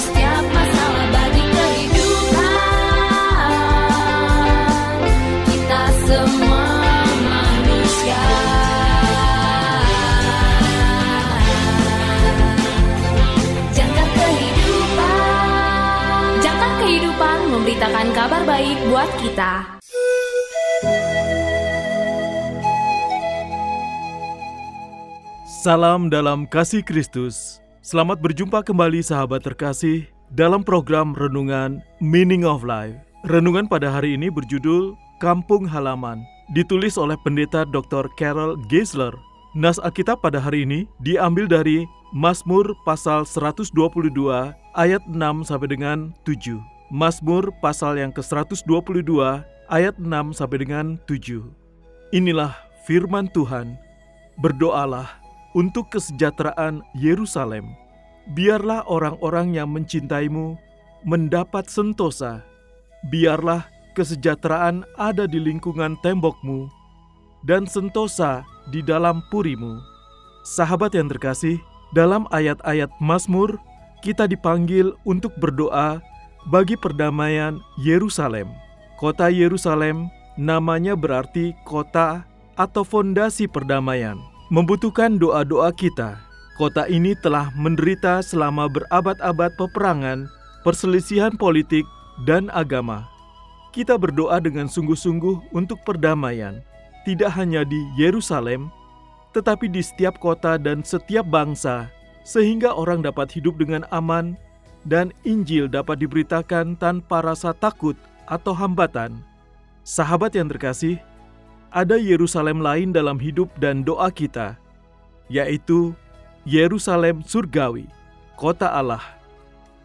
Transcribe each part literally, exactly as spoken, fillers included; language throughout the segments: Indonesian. setiap masalah bagi kehidupan kita semua. Memberitakan kabar baik buat kita. Salam dalam kasih Kristus. Selamat berjumpa kembali sahabat terkasih dalam program renungan Meaning of Life. Renungan pada hari ini berjudul Kampung Halaman, ditulis oleh Pendeta Doktor Carol Geisler. Nas Alkitab pada hari ini diambil dari Mazmur pasal seratus dua puluh dua ayat enam sampai dengan tujuh. Mazmur pasal yang ke seratus dua puluh dua ayat enam sampai dengan tujuh. Inilah firman Tuhan. Berdoalah untuk kesejahteraan Yerusalem. Biarlah orang-orang yang mencintaimu mendapat sentosa. Biarlah kesejahteraan ada di lingkungan tembokmu dan sentosa di dalam purimu. Sahabat yang terkasih, dalam ayat-ayat Mazmur kita dipanggil untuk berdoa bagi perdamaian Yerusalem. Kota Yerusalem namanya berarti kota atau fondasi perdamaian. Membutuhkan doa-doa kita. Kota ini telah menderita selama berabad-abad peperangan, perselisihan politik, dan agama. Kita berdoa dengan sungguh-sungguh untuk perdamaian, tidak hanya di Yerusalem, tetapi di setiap kota dan setiap bangsa, sehingga orang dapat hidup dengan aman dan Injil dapat diberitakan tanpa rasa takut atau hambatan. Sahabat yang terkasih, ada Yerusalem lain dalam hidup dan doa kita, yaitu Yerusalem surgawi, kota Allah.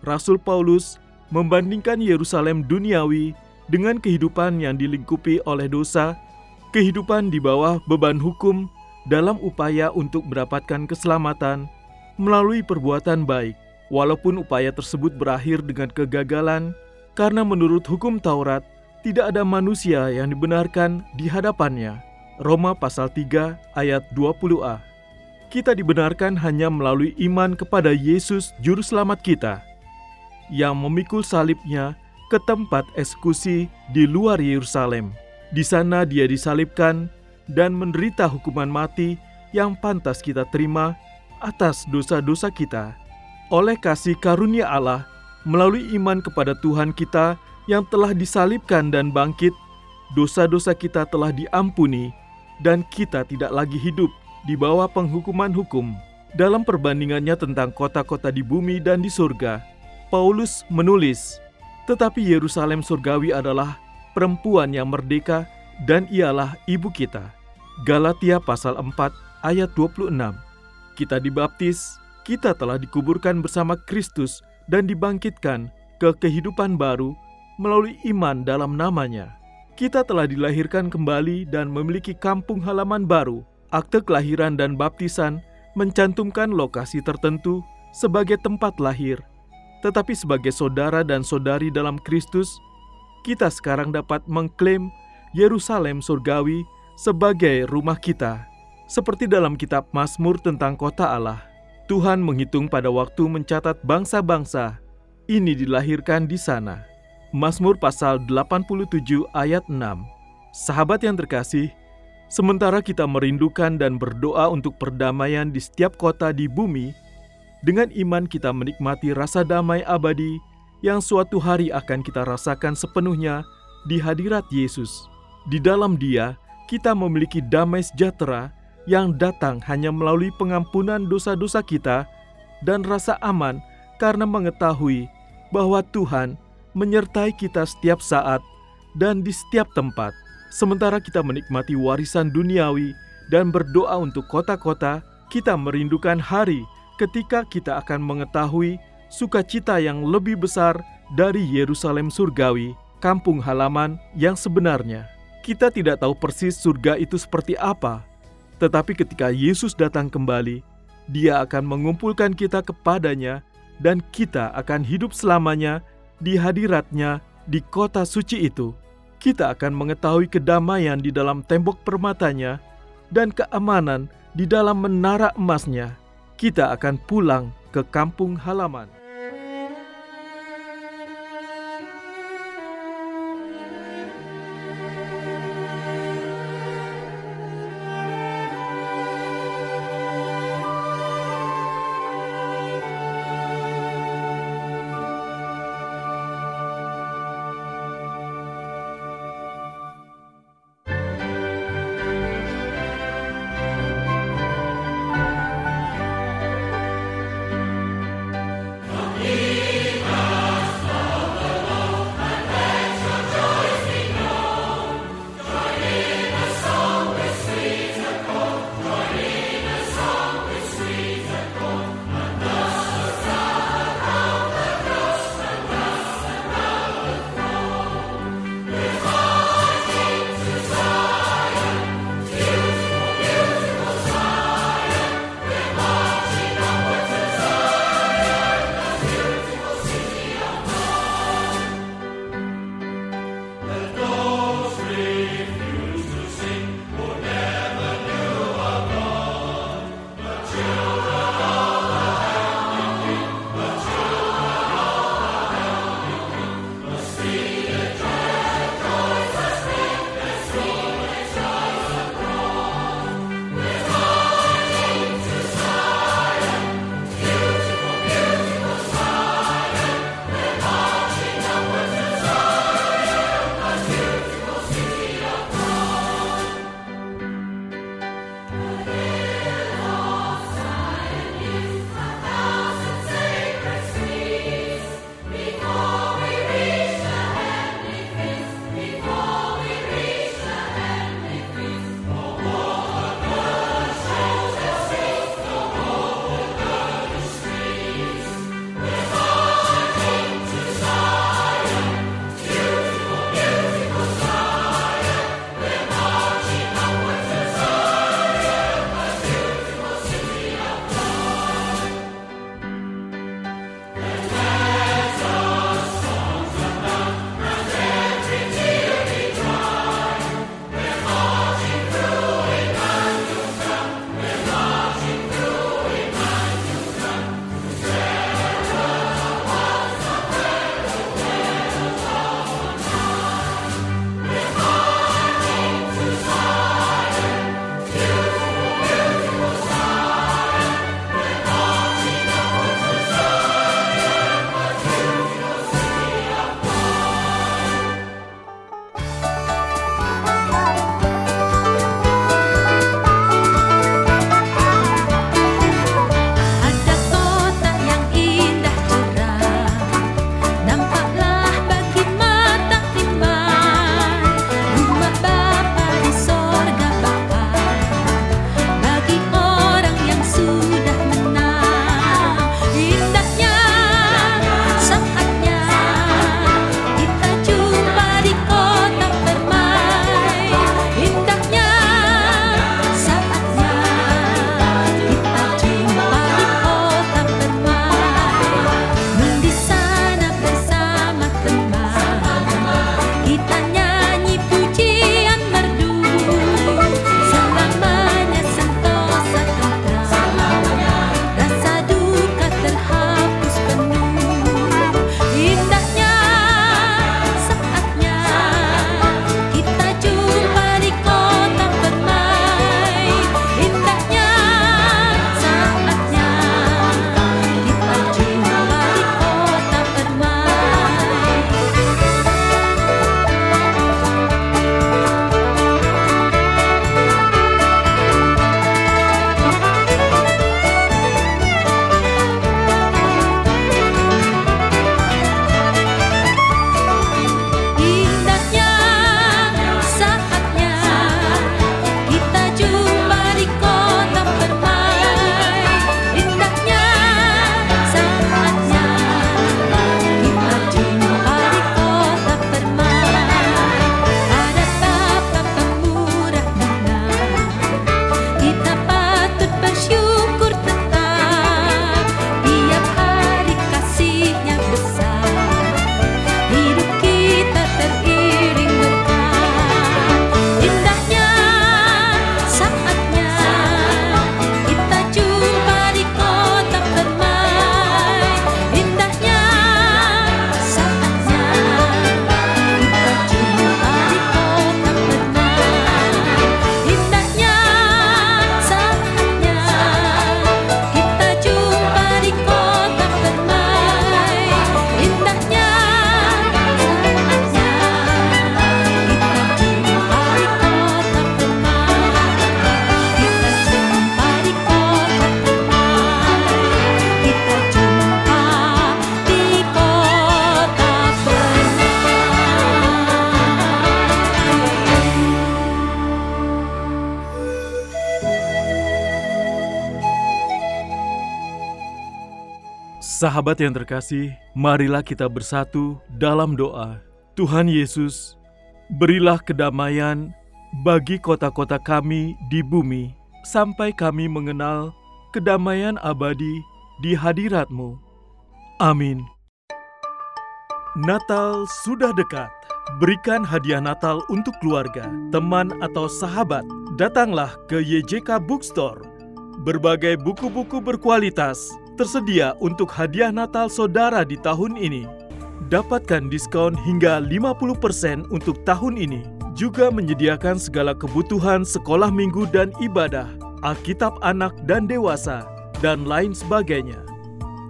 Rasul Paulus membandingkan Yerusalem duniawi dengan kehidupan yang dilingkupi oleh dosa, kehidupan di bawah beban hukum dalam upaya untuk mendapatkan keselamatan melalui perbuatan baik. Walaupun upaya tersebut berakhir dengan kegagalan, karena menurut hukum Taurat, tidak ada manusia yang dibenarkan di hadapannya. Roma pasal tiga ayat dua puluh a. Kita dibenarkan hanya melalui iman kepada Yesus Juru Selamat kita, yang memikul salibnya ke tempat eksekusi di luar Yerusalem. Di sana dia disalibkan dan menderita hukuman mati yang pantas kita terima atas dosa-dosa kita. Oleh kasih karunia Allah, melalui iman kepada Tuhan kita yang telah disalibkan dan bangkit, dosa-dosa kita telah diampuni dan kita tidak lagi hidup di bawah penghukuman hukum. Dalam perbandingannya tentang kota-kota di bumi dan di surga, Paulus menulis, "Tetapi Yerusalem surgawi adalah perempuan yang merdeka dan ialah ibu kita." Galatia pasal empat ayat dua puluh enam. Kita dibaptis, kita telah dikuburkan bersama Kristus dan dibangkitkan ke kehidupan baru melalui iman dalam namanya. Kita telah dilahirkan kembali dan memiliki kampung halaman baru. Akte kelahiran dan baptisan mencantumkan lokasi tertentu sebagai tempat lahir. Tetapi sebagai saudara dan saudari dalam Kristus, kita sekarang dapat mengklaim Yerusalem surgawi sebagai rumah kita. Seperti dalam kitab Mazmur tentang kota Allah, Tuhan menghitung pada waktu mencatat bangsa-bangsa ini dilahirkan di sana. Mazmur pasal delapan puluh tujuh ayat enam. Sahabat yang terkasih, sementara kita merindukan dan berdoa untuk perdamaian di setiap kota di bumi, dengan iman kita menikmati rasa damai abadi yang suatu hari akan kita rasakan sepenuhnya di hadirat Yesus. Di dalam Dia, kita memiliki damai sejahtera yang datang hanya melalui pengampunan dosa-dosa kita dan rasa aman karena mengetahui bahwa Tuhan menyertai kita setiap saat dan di setiap tempat. Sementara kita menikmati warisan duniawi dan berdoa untuk kota-kota, kita merindukan hari ketika kita akan mengetahui sukacita yang lebih besar dari Yerusalem surgawi, kampung halaman yang sebenarnya. Kita tidak tahu persis surga itu seperti apa, tetapi ketika Yesus datang kembali, Dia akan mengumpulkan kita kepadanya dan kita akan hidup selamanya di hadirat-Nya di kota suci itu. Kita akan mengetahui kedamaian di dalam tembok permata-Nya dan keamanan di dalam menara emas-Nya. Kita akan pulang ke kampung halaman. Sahabat yang terkasih, marilah kita bersatu dalam doa. Tuhan Yesus, berilah kedamaian bagi kota-kota kami di bumi, sampai kami mengenal kedamaian abadi di hadirat-Mu. Amin. Natal sudah dekat. Berikan hadiah Natal untuk keluarga, teman atau sahabat. Datanglah ke Y J K Bookstore. Berbagai buku-buku berkualitas tersedia untuk hadiah Natal saudara di tahun ini. Dapatkan diskon hingga lima puluh persen untuk tahun ini. Juga menyediakan segala kebutuhan sekolah minggu dan ibadah, Alkitab anak dan dewasa, dan lain sebagainya.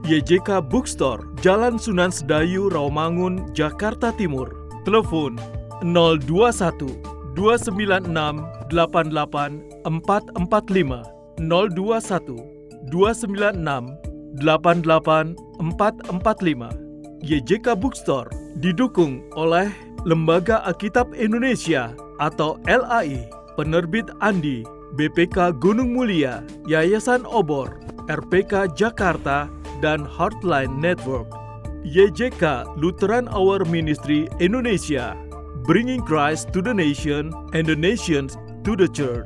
Y J K Bookstore, Jalan Sunan Sedayu, Rawamangun, Jakarta Timur. Telepon nol dua satu dua sembilan enam delapan delapan empat empat lima nol dua satu dua sembilan enam delapan delapan empat empat lima. Y J K Bookstore didukung oleh Lembaga Akitab Indonesia atau L A I, Penerbit Andi, B P K Gunung Mulia, Yayasan Obor, R P K Jakarta, dan Heartline Network. Y J K Lutheran Hour Ministry Indonesia, bringing Christ to the nation and the nations to the church.